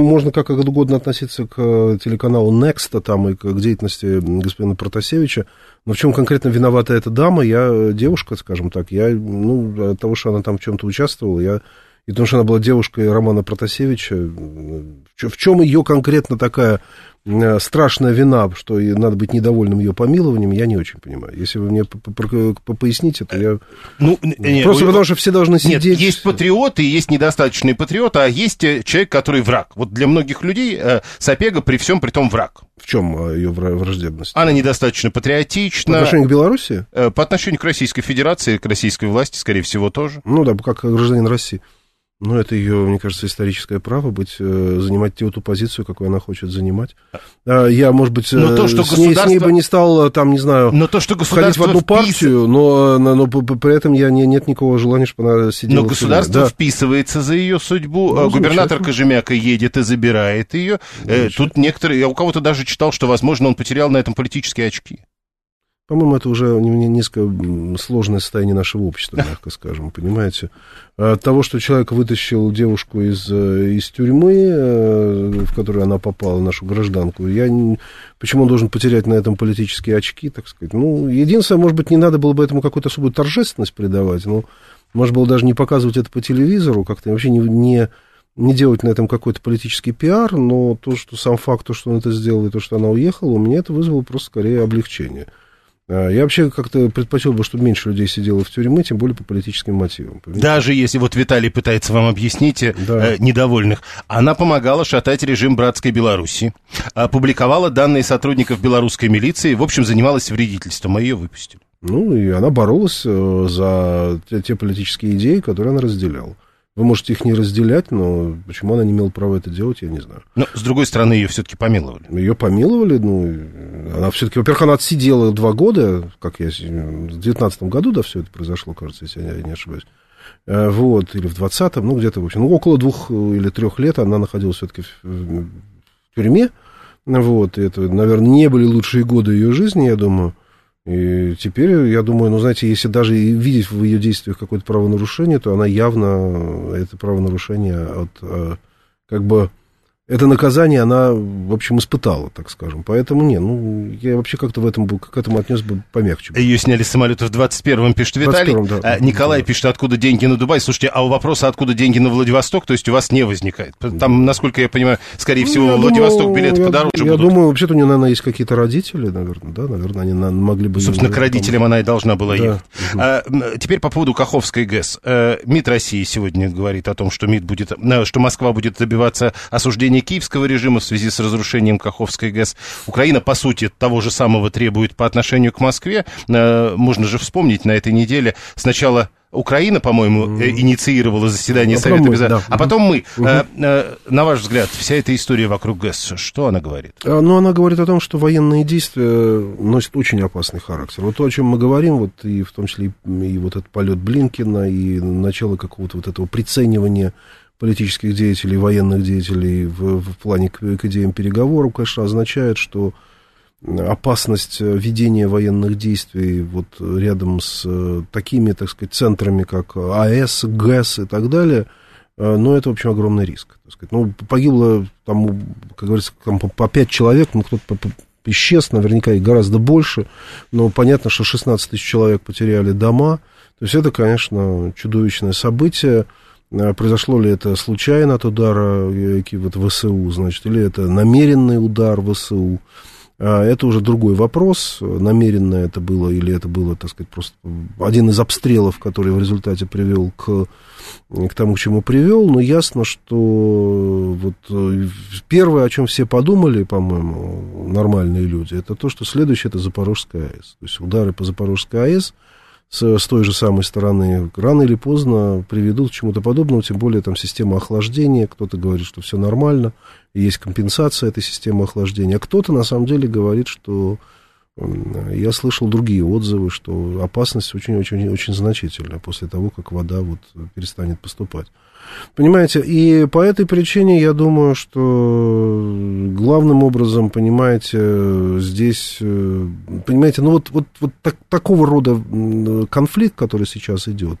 можно как угодно относиться к телеканалу Next, там, и к деятельности господина Протасевича, но в чем конкретно виновата эта дама, я девушка, скажем так, от того, что она там в чем-то участвовала, и потому что она была девушкой Романа Протасевича, в чем ее конкретно такая страшная вина, что надо быть недовольным ее помилованием, я не очень понимаю. Если вы мне поясните, то я... потому что все должны сидеть... Нет, есть патриоты, есть недостаточные патриоты, а есть человек, который враг. Вот для многих людей Сапега при всем при том враг. В чем ее враждебность? Она недостаточно патриотична. По отношению к Беларуси? По отношению к Российской Федерации, к российской власти, скорее всего, тоже. Как гражданин России. Это ее, мне кажется, историческое право занимать ту позицию, какую она хочет занимать. Я, может быть, с ней бы не стал, входить в одну партию, но при этом нет никакого желания, чтобы она сидела. Но государство вписывается за ее судьбу. Губернатор Кожемяка едет и забирает ее. Тут некоторые... Я у кого-то даже читал, что, возможно, он потерял на этом политические очки. По-моему, это уже несколько сложное состояние нашего общества, мягко скажем, понимаете. От того, что человек вытащил девушку из тюрьмы, в которую она попала, нашу гражданку, почему он должен потерять на этом политические очки, так сказать? Единственное, может быть, не надо было бы этому какую-то особую торжественность придавать, может было даже не показывать это по телевизору, как-то вообще не делать на этом какой-то политический пиар, но сам факт, что он это сделал, и то, что она уехала, у меня это вызвало просто скорее облегчение. Я вообще как-то предпочел бы, чтобы меньше людей сидело в тюрьме, тем более по политическим мотивам. Понимаете? Даже если Виталий пытается вам объяснить недовольных. Она помогала шатать режим братской Беларуси, опубликовала данные сотрудников белорусской милиции, в общем, занималась вредительством, а ее выпустили. И она боролась за те политические идеи, которые она разделяла. Вы можете их не разделять, но почему она не имела права это делать, я не знаю. Но, с другой стороны, ее все-таки помиловали. Ее помиловали, она все-таки... Во-первых, она отсидела 2 года, в 19-м году, все это произошло, кажется, если я не ошибаюсь. Или в 20-м, где-то, в общем, около 2 или 3 лет она находилась все-таки в тюрьме. И это, наверное, не были лучшие годы ее жизни, я думаю. И теперь, я думаю, ну, знаете, если даже видеть в ее действиях какое-то правонарушение, то она явно это правонарушение от, как бы, это наказание она, в общем, испытала, так скажем. Поэтому, не, ну, я вообще как-то в этом был, к этому отнес бы помягче. Ее сняли с самолета в 21-м, пишет Виталий. Николай пишет, откуда деньги на Дубай. Слушайте, а у вопроса, откуда деньги на Владивосток, то есть у вас не возникает. Там, насколько я понимаю, скорее всего, в Владивосток билеты подороже будут. Я думаю, вообще-то у нее, наверное, есть какие-то родители, наверное, да? Наверное, они могли бы... Собственно, к родителям она и должна была ехать. Теперь по поводу Каховской ГЭС. МИД России сегодня говорит о том, что МИД будет, что Москва будет добиваться осуждения киевского режима в связи с разрушением Каховской ГЭС. Украина, по сути, того же самого требует по отношению к Москве. Можно же вспомнить, на этой неделе сначала Украина, по-моему, инициировала заседание Совета Безопасности, а потом мы. На ваш взгляд, вся эта история вокруг ГЭС, что она говорит? Ну, она говорит о том, что военные действия носят очень опасный характер. Вот то, о чем мы говорим, вот и в том числе и вот этот полет Блинкина, и начало какого-то вот этого приценивания политических деятелей, военных деятелей в плане к идеям переговоров, конечно, означает, что опасность ведения военных действий вот рядом с такими, так сказать, центрами, как АЭС, ГЭС и так далее, ну, это, в общем, огромный риск. Так сказать. Ну, погибло, там, как говорится, там по 5 человек, ну, кто-то исчез, наверняка и гораздо больше, но понятно, что 16 тысяч человек потеряли дома, то есть это, конечно, чудовищное событие. Произошло ли это случайно от удара ВСУ, значит, или это намеренный удар ВСУ? Это уже другой вопрос, намеренно это было или это было, так сказать, просто один из обстрелов, который в результате привел к тому, к чему привел. Но ясно, что вот первое, о чем все подумали, по-моему, нормальные люди, это то, что следующее — это Запорожская АЭС. То есть удары по Запорожской АЭС с той же самой стороны рано или поздно приведут к чему-то подобному, тем более там система охлаждения, кто-то говорит, что все нормально, есть компенсация этой системы охлаждения, а кто-то на самом деле говорит, что я слышал другие отзывы, что опасность очень-очень-очень значительная после того, как вода вот перестанет поступать. Понимаете, и по этой причине я думаю, что главным образом, понимаете, здесь, понимаете, ну вот такого рода конфликт, который сейчас идет,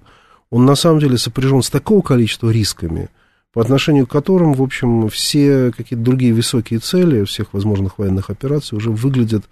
он на самом деле сопряжен с такого количества рисками, по отношению к которым, в общем, все какие-то другие высокие цели всех возможных военных операций уже выглядят,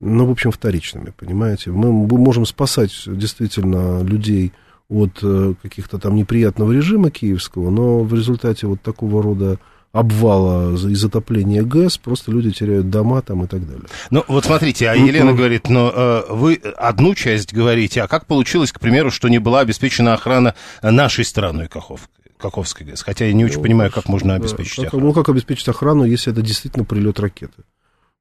ну, в общем, вторичными, понимаете. Мы можем спасать действительно людей от каких-то там неприятного режима киевского, но в результате вот такого рода обвала и затопления ГЭС просто люди теряют дома там и так далее. Ну, вот смотрите, а Елена говорит, но вы одну часть говорите, а как получилось, к примеру, что не была обеспечена охрана нашей стороной Каховской ГЭС? Хотя я не очень понимаю, как можно обеспечить охрану. Ну, как обеспечить охрану, если это действительно прилет ракеты?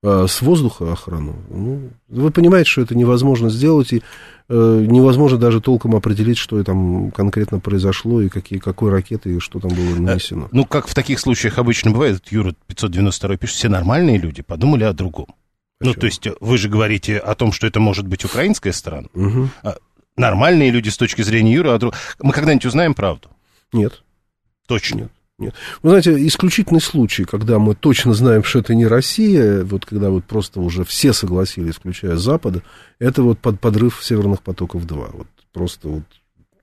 С воздуха охрану. Ну, вы понимаете, что это невозможно сделать, и невозможно даже толком определить, что там конкретно произошло, и какой ракеты, и что там было нанесено. Ну, как в таких случаях обычно бывает, Юра 592 пишет, все нормальные люди подумали о другом. Почему? Ну, то есть вы же говорите о том, что это может быть украинская сторона. Угу. Нормальные люди с точки зрения Юры, а мы когда-нибудь узнаем правду? Нет. Точно? Нет. Нет. Вы знаете, исключительный случай, когда мы точно знаем, что это не Россия, вот когда вот просто уже все согласились, включая Запада, это вот подрыв Северных потоков-2. Вот просто вот,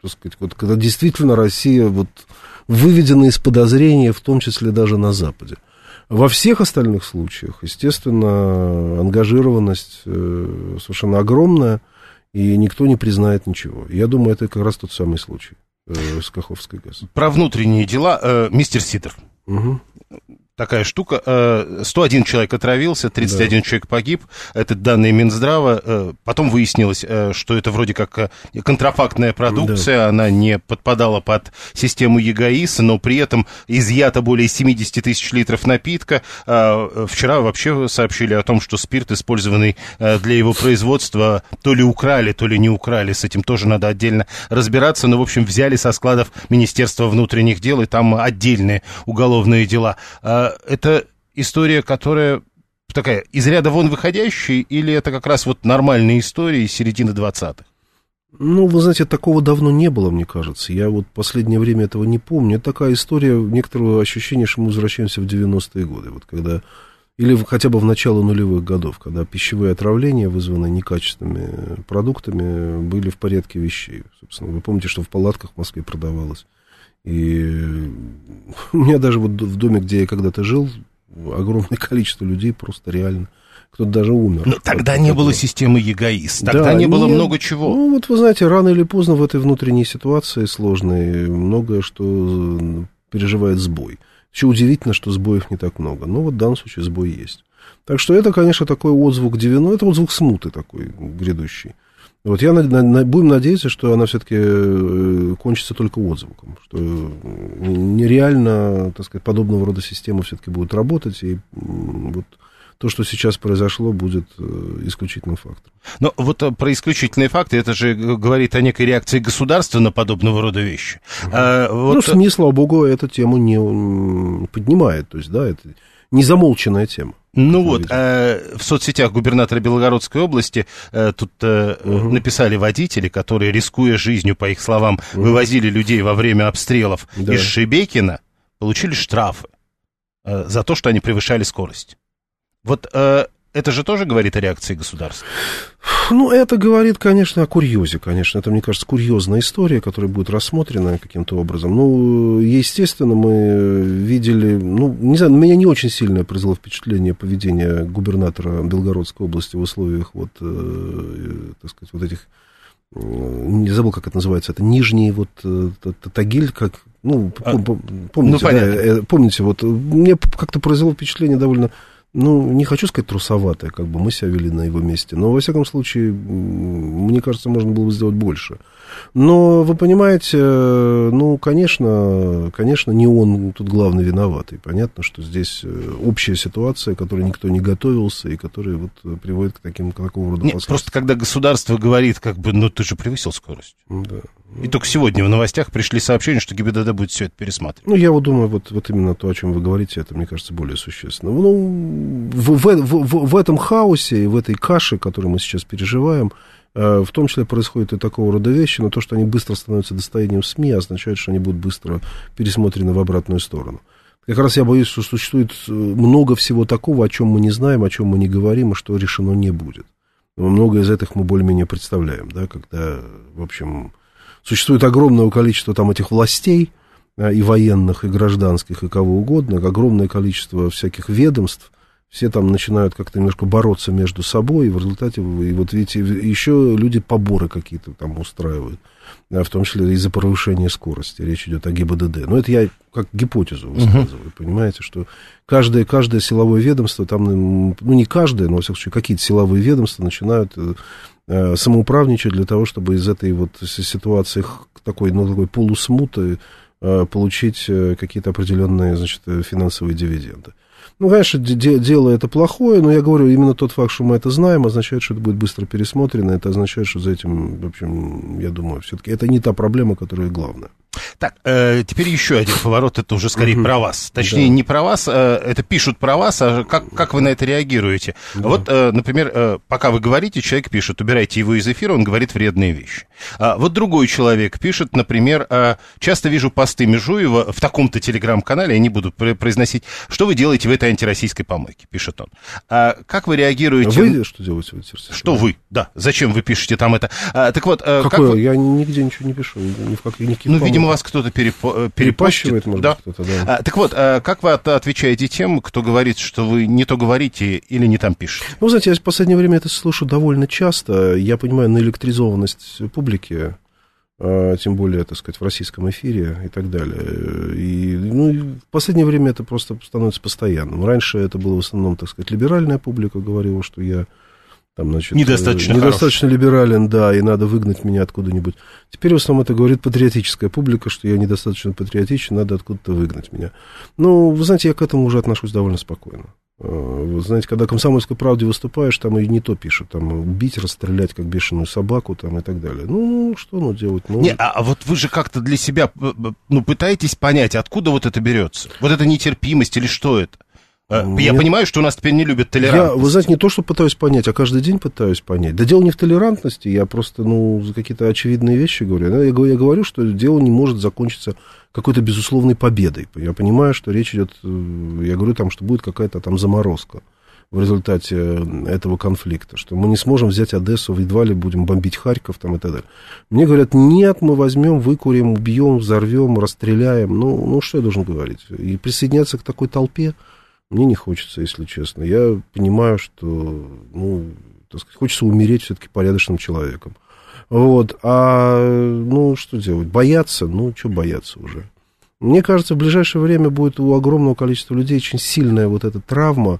так сказать, вот когда действительно Россия вот выведена из подозрения, в том числе даже на Западе. Во всех остальных случаях, естественно, ангажированность совершенно огромная, и никто не признает ничего. Я думаю, это как раз тот самый случай с Каховской ГЭС. Про внутренние дела. Мистер Сидор. Угу. Такая штука. 101 человек отравился, 31 человек погиб. Это данные Минздрава. Потом выяснилось, что это вроде как контрафактная продукция. Да. Она не подпадала под систему ЕГАИС, но при этом изъято более 70 тысяч литров напитка. Вчера вообще сообщили о том, что спирт, использованный для его производства, то ли украли, то ли не украли. С этим тоже надо отдельно разбираться. Но, в общем, взяли со складов Министерства внутренних дел, и там отдельные уголовные дела. Это история, которая такая, из ряда вон выходящая, или это как раз вот нормальные истории середины 20-х? Ну, вы знаете, такого давно не было, мне кажется. Я вот последнее время этого не помню. Это такая история некоторого ощущения, что мы возвращаемся в 90-е годы. Вот когда или хотя бы в начало нулевых годов, когда пищевые отравления, вызванные некачественными продуктами, были в порядке вещей. Собственно, вы помните, что в палатках в Москве продавалось. И у меня даже вот в доме, где я когда-то жил, огромное количество людей просто реально... Кто-то даже умер. Но тогда не было системы ЕГАИС, тогда да, не было много чего. Ну, вот вы знаете, рано или поздно в этой внутренней ситуации сложной многое, что переживает сбой. Еще удивительно, что сбоев не так много. Но вот в данном случае сбой есть. Так что это, конечно, такой отзвук 90-х, это отзвук смуты такой грядущий. Вот я будем надеяться, что она все-таки кончится только отзвуком, что нереально, так сказать, подобного рода системы все-таки будут работать, и вот то, что сейчас произошло, будет исключительным фактом. Но вот про исключительные факты, это же говорит о некой реакции государства на подобного рода вещи. Угу. Ну, СМИ, слава богу, эту тему не поднимает, то есть, да, это незамолченная тема. Ну вот, в соцсетях губернатора Белгородской области тут написали водители, которые, рискуя жизнью, по их словам, вывозили людей во время обстрелов из Шебекина, получили штрафы за то, что они превышали скорость. Вот это же тоже говорит о реакции государства? Ну, это говорит, конечно, о курьезе, конечно. Это, мне кажется, курьезная история, которая будет рассмотрена каким-то образом. Ну, естественно, мы видели... Ну, не знаю, на меня не очень сильное произвело впечатление поведение губернатора Белгородской области в условиях вот, так сказать, вот этих... Не забыл, как это называется. Это нижний вот Тагиль, как... Ну, помните, да, помните, вот... Мне как-то произвело впечатление довольно... Ну, не хочу сказать трусоватое, как бы мы себя вели на его месте. Но, во всяком случае, мне кажется, можно было бы сделать больше. Но, вы понимаете, ну, конечно, не он тут главный виноват. И понятно, что здесь общая ситуация, к которой никто не готовился, и которая вот приводит к таким, к такого рода последствиям. Просто когда государство говорит, как бы, ну, ты же превысил скорость. Да. И только сегодня в новостях пришли сообщения, что ГИБДД будет все это пересматривать. Ну, я вот думаю, вот именно то, о чем вы говорите, это, мне кажется, более существенно. Ну, в этом хаосе и в этой каше, которую мы сейчас переживаем, в том числе происходят и такого рода вещи, но то, что они быстро становятся достоянием СМИ, означает, что они будут быстро пересмотрены в обратную сторону. Как раз я боюсь, что существует много всего такого, о чем мы не знаем, о чем мы не говорим, и что решено не будет. Но многое из этих мы более-менее представляем, да, когда, в общем... Существует огромное количество там этих властей, и военных, и гражданских, и кого угодно, огромное количество всяких ведомств, все там начинают как-то немножко бороться между собой, и в результате, и вот видите, еще люди поборы какие-то там устраивают, в том числе из-за повышения скорости, речь идет о ГИБДД. Но это я как гипотезу высказываю, понимаете, что каждое силовое ведомство, там, ну не каждое, но во всяком случае какие-то силовые ведомства начинают... самоуправничать для того, чтобы из этой вот ситуации такой, ну, такой полусмуты получить какие-то определенные, значит, финансовые дивиденды. Ну, конечно, дело это плохое, но я говорю, именно тот факт, что мы это знаем, означает, что это будет быстро пересмотрено, это означает, что за этим, в общем, я думаю, все-таки это не та проблема, которая главная. Так, теперь еще один поворот, это уже скорее про вас. Точнее, не про вас, это пишут про вас, а как вы на это реагируете? Да. Вот, например, пока вы говорите, человек пишет, убирайте его из эфира, он говорит вредные вещи. Вот другой человек пишет, например, часто вижу посты Межуева в таком-то телеграм-канале, я не буду произносить, что вы делаете в этой антироссийской помойке, пишет он. Как вы реагируете... Вы что делаете в антироссийской? Что вы, да. Зачем вы пишете там это? Так вот... Какое? Я нигде ничего не пишу, ни в каких помойках. Ну, видимо, вас кто-то перепащивает, может, да? Кто-то, да. Так вот, как вы отвечаете тем, кто говорит, что вы не то говорите или не там пишете? Ну, знаете, я в последнее время это слышу довольно часто. Я понимаю наэлектризованность публики, тем более, так сказать, в российском эфире и так далее. И, ну, в последнее время это просто становится постоянным. Раньше это было в основном, так сказать, либеральная публика говорила, что я... Там, значит, недостаточно либерален, да, и надо выгнать меня откуда-нибудь. Теперь в основном это говорит патриотическая публика, что я недостаточно патриотичен, надо откуда-то выгнать меня. Но, вы знаете, я к этому уже отношусь довольно спокойно. Вы знаете, когда «Комсомольской правде» выступаешь, там и не то пишут, там убить, расстрелять как бешеную собаку, там и так далее. Ну, что ну делать? Ну... Не, а вот вы же как-то для себя, ну, пытаетесь понять, откуда вот это берется? Вот эта нетерпимость или что это? Я понимаю, что у нас теперь не любят толерантность. Вы знаете, не то, что пытаюсь понять, а каждый день пытаюсь понять. Да дело не в толерантности, я просто, за какие-то очевидные вещи говорю. Я говорю, что дело не может закончиться какой-то безусловной победой. Я понимаю, что речь идет, я говорю, что будет какая-то заморозка в результате этого конфликта, что мы не сможем взять Одессу, едва ли будем бомбить Харьков и так далее. Мне говорят, нет, мы возьмем, выкурим, убьем, взорвем, расстреляем. Ну, что я должен говорить? И присоединяться к такой толпе мне не хочется, если честно. Я понимаю, что, хочется умереть все-таки порядочным человеком. Что делать? Бояться? Что бояться уже? Мне кажется, в ближайшее время будет у огромного количества людей очень сильная вот эта травма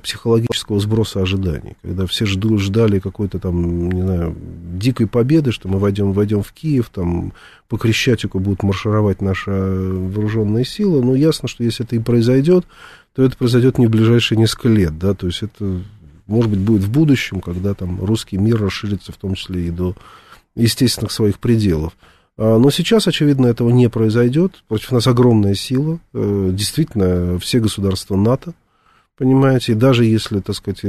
психологического сброса ожиданий, когда все ждали какой-то дикой победы, что мы войдем в Киев, по Крещатику будут маршировать наши вооруженные силы. Ясно, что если это и произойдет, то это произойдет не в ближайшие несколько лет, да, то есть это, может быть, будет в будущем, когда русский мир расширится в том числе и до естественных своих пределов. Но сейчас, очевидно, этого не произойдет, против нас огромная сила, действительно, все государства НАТО, понимаете, и даже если,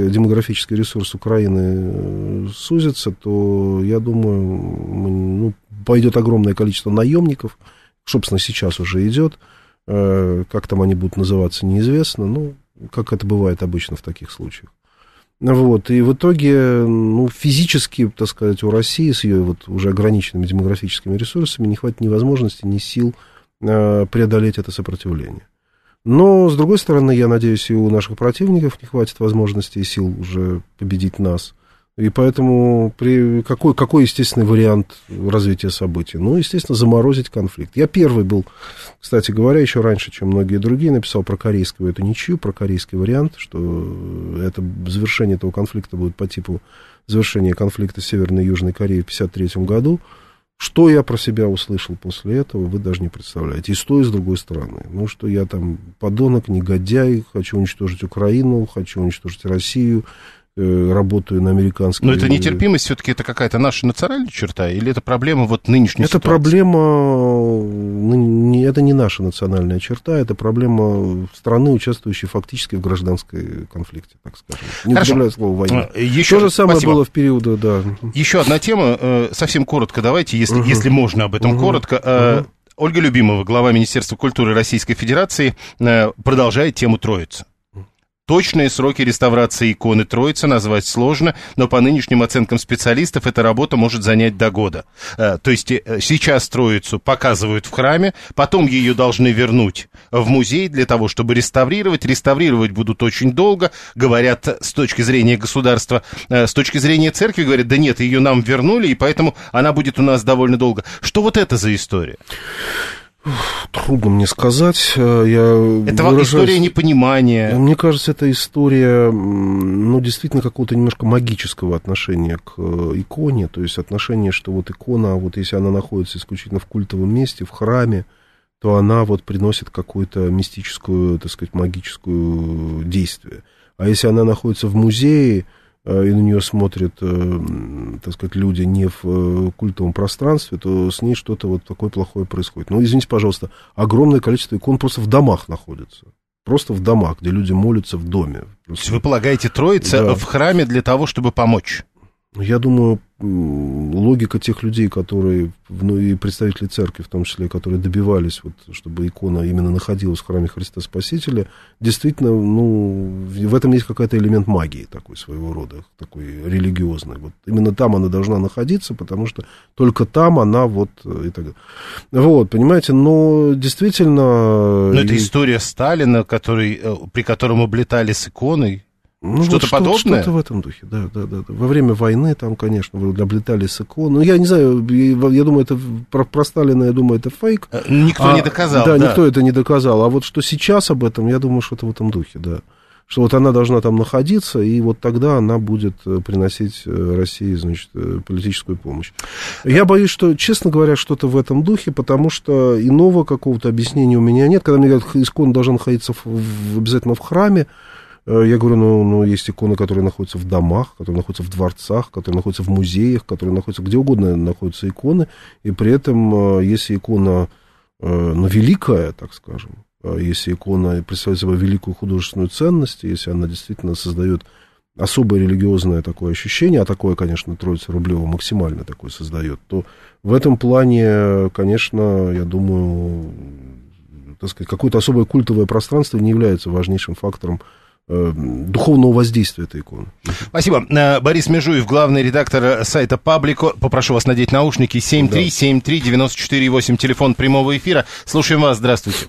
демографический ресурс Украины сузится, то, я думаю, пойдет огромное количество наемников, собственно, сейчас уже идет, как они будут называться, неизвестно, как это бывает обычно в таких случаях. И в итоге, физически, у России с ее уже ограниченными демографическими ресурсами не хватит ни возможности, ни сил преодолеть это сопротивление. Но, с другой стороны, я надеюсь, и у наших противников не хватит возможности и сил уже победить нас. И поэтому какой естественный вариант развития событий? Естественно, заморозить конфликт. Я первый был, кстати говоря, еще раньше, чем многие другие, написал про корейскую эту ничью, про корейский вариант, что это завершение этого конфликта будет по типу завершения конфликта Северной и Южной Кореи в 1953 году. Что я про себя услышал после этого, вы даже не представляете. И с той, и с другой стороны. Что я подонок, негодяй, хочу уничтожить Украину, хочу уничтожить Россию, работаю на американском... Но это нетерпимость все-таки, это какая-то наша национальная черта? Или это проблема нынешней это ситуации? Это не наша национальная черта, это проблема страны, участвующей фактически в гражданском конфликте, так скажем. Не употребляю слово «война». То же самое было в периоды, да. Еще одна тема, совсем коротко давайте, если можно об этом коротко. Ольга Любимова, глава Министерства культуры Российской Федерации, продолжает тему Троицы. Точные сроки реставрации иконы Троицы назвать сложно, но по нынешним оценкам специалистов эта работа может занять до года. То есть сейчас Троицу показывают в храме, потом ее должны вернуть в музей для того, чтобы реставрировать. Реставрировать будут очень долго, говорят, с точки зрения государства. С точки зрения церкви говорят, да нет, ее нам вернули, и поэтому она будет у нас довольно долго. Что это за история? Трудно мне сказать. Это история непонимания. Мне кажется, это история, действительно, какого-то немножко магического отношения к иконе. То есть отношение, что икона, если она находится исключительно в культовом месте, в храме, то она приносит какое-то мистическое, магическое действие. А если она находится в музее, и на нее смотрят, люди не в культовом пространстве, то с ней что-то такое плохое происходит. Извините, пожалуйста, огромное количество икон просто в домах находится. Просто в домах, где люди молятся в доме. То есть вы полагаете, Троица в храме для того, чтобы помочь? Я думаю, логика тех людей, которые, и представители церкви в том числе, которые добивались, чтобы икона именно находилась в храме Христа Спасителя, действительно, в этом есть какой-то элемент магии такой своего рода, такой религиозный. Именно там она должна находиться, потому что только там она и так далее. Понимаете, но действительно... Но это история Сталина, при котором облетали с иконой. Что-то подобное? Что-то в этом духе, да. Во время войны там, конечно, облетали с икон. Я не знаю, я думаю, это про Сталина, я думаю, это фейк. Никто не доказал, да. Никто это не доказал. А что сейчас об этом, я думаю, что-то в этом духе, да. Что она должна там находиться, и тогда она будет приносить России, политическую помощь. Я боюсь, что, честно говоря, что-то в этом духе, потому что иного какого-то объяснения у меня нет. Когда мне говорят, икона должна находиться обязательно в храме, я говорю, есть иконы, которые находятся в домах, которые находятся в дворцах, которые находятся в музеях, которые находятся где угодно, находятся иконы. И при этом, если икона, великая, так скажем, если икона представляет собой великую художественную ценность, если она действительно создает особое религиозное такое ощущение, а такое, конечно, Троица Рублева максимально такое создает, то в этом плане, конечно, я думаю, так сказать, какое-то особое культовое пространство не является важнейшим фактором духовного воздействия этой иконы. Спасибо. Борис Межуев, главный редактор сайта Паблико. Попрошу вас надеть наушники. 7373948, телефон прямого эфира. Слушаем вас. Здравствуйте.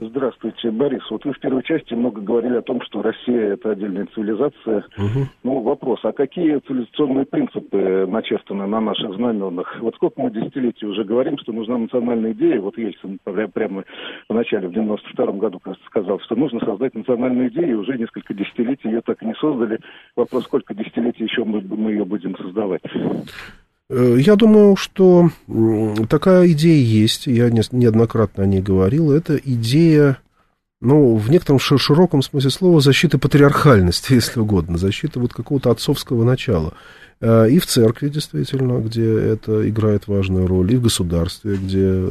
Здравствуйте, Борис. Вот вы в первой части много говорили о том, что Россия — это отдельная цивилизация. Угу. Ну, вопрос, а какие цивилизационные принципы начертаны на наших знаменах? Вот сколько мы десятилетий уже говорим, что нужна национальная идея. Вот Ельцин прямо в начале, в 92-м году, кажется, сказал, что нужно создать национальную идею. Уже несколько десятилетий ее так и не создали. Вопрос, сколько десятилетий еще мы ее будем создавать? Я думаю, что такая идея есть, я неоднократно о ней говорил, это идея, ну, в некотором широком смысле слова, защиты патриархальности, если угодно, защиты вот какого-то отцовского начала. И в церкви, действительно, где это играет важную роль, и в государстве, где,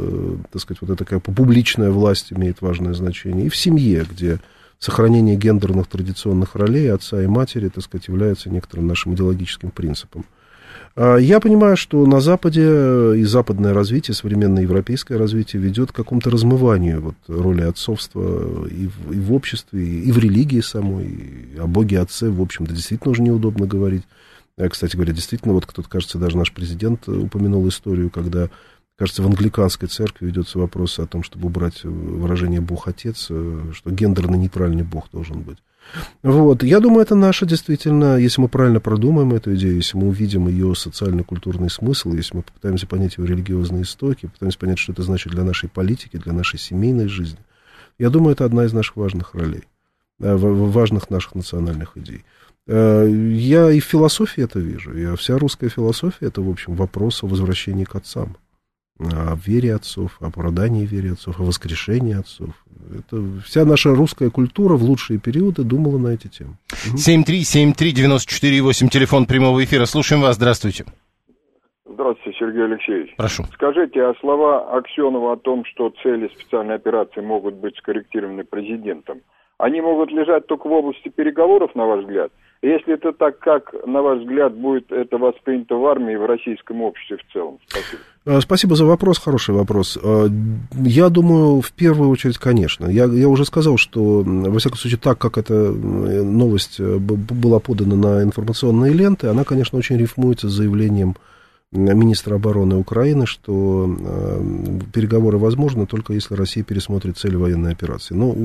так сказать, вот эта такая публичная власть имеет важное значение, и в семье, где сохранение гендерных традиционных ролей отца и матери, так сказать, является некоторым нашим идеологическим принципом. Я понимаю, что на Западе и западное развитие, современное европейское развитие ведет к какому-то размыванию вот роли отцовства и в обществе, и в религии самой, и о Боге Отце, в общем-то, действительно уже неудобно говорить. Кстати говоря, действительно, вот кто-то, кажется, даже наш президент упомянул историю, когда, кажется, в англиканской церкви ведется вопрос о том, чтобы убрать выражение «Бог Отец», что гендерно-нейтральный Бог должен быть. Вот. Я думаю, это наша действительно, если мы правильно продумаем эту идею, если мы увидим ее социально-культурный смысл, если мы попытаемся понять ее религиозные истоки, попытаемся понять, что это значит для нашей политики, для нашей семейной жизни, я думаю, это одна из наших важных ролей, важных наших национальных идей. Я и в философии это вижу, и вся русская философия — это, в общем, вопрос о возвращении к отцам, о вере отцов, о продании вере отцов, о воскрешении отцов. Это вся наша русская культура в лучшие периоды думала на эти темы. 7373948, телефон прямого эфира. Слушаем вас. Здравствуйте. Здравствуйте, Сергей Алексеевич. Прошу. Скажите, а слова Аксенова о том, что цели специальной операции могут быть скорректированы президентом, они могут лежать только в области переговоров, на ваш взгляд? Если это так, как, на ваш взгляд, будет это воспринято в армии и в российском обществе в целом? Спасибо. Спасибо за вопрос, хороший вопрос. Я думаю, в первую очередь, конечно. Я уже сказал, что, во всяком случае, так, как эта новость была подана на информационные ленты, она, конечно, очень рифмуется с заявлением министра обороны Украины, что переговоры возможны только если Россия пересмотрит цели военной операции. Но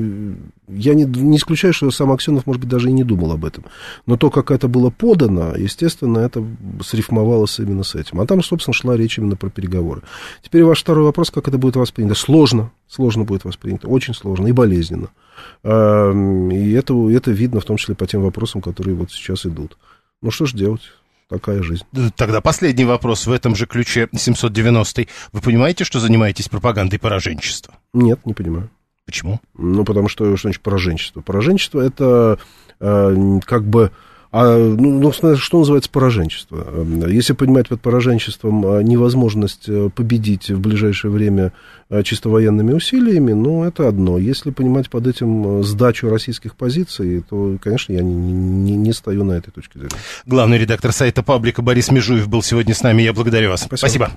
я не исключаю, что сам Аксенов, может быть, даже и не думал об этом. Но то, как это было подано, естественно, это срифмовалось именно с этим. А там, собственно, шла речь именно про переговоры. Теперь ваш второй вопрос, как это будет воспринято. Сложно будет воспринято, очень сложно и болезненно. И это видно в том числе по тем вопросам, которые вот сейчас идут. Ну, что ж делать? Такая жизнь. Тогда последний вопрос в этом же ключе, 790-й. Вы понимаете, что занимаетесь пропагандой пораженчества? Нет, не понимаю. Почему? Ну, потому что, что значит пораженчество? Пораженчество — это что называется пораженчество? Если понимать под пораженчеством невозможность победить в ближайшее время чисто военными усилиями, ну, это одно. Если понимать под этим сдачу российских позиций, то, конечно, я не стою на этой точке зрения. Главный редактор сайта Паблика Борис Межуев был сегодня с нами. Я благодарю вас. Спасибо.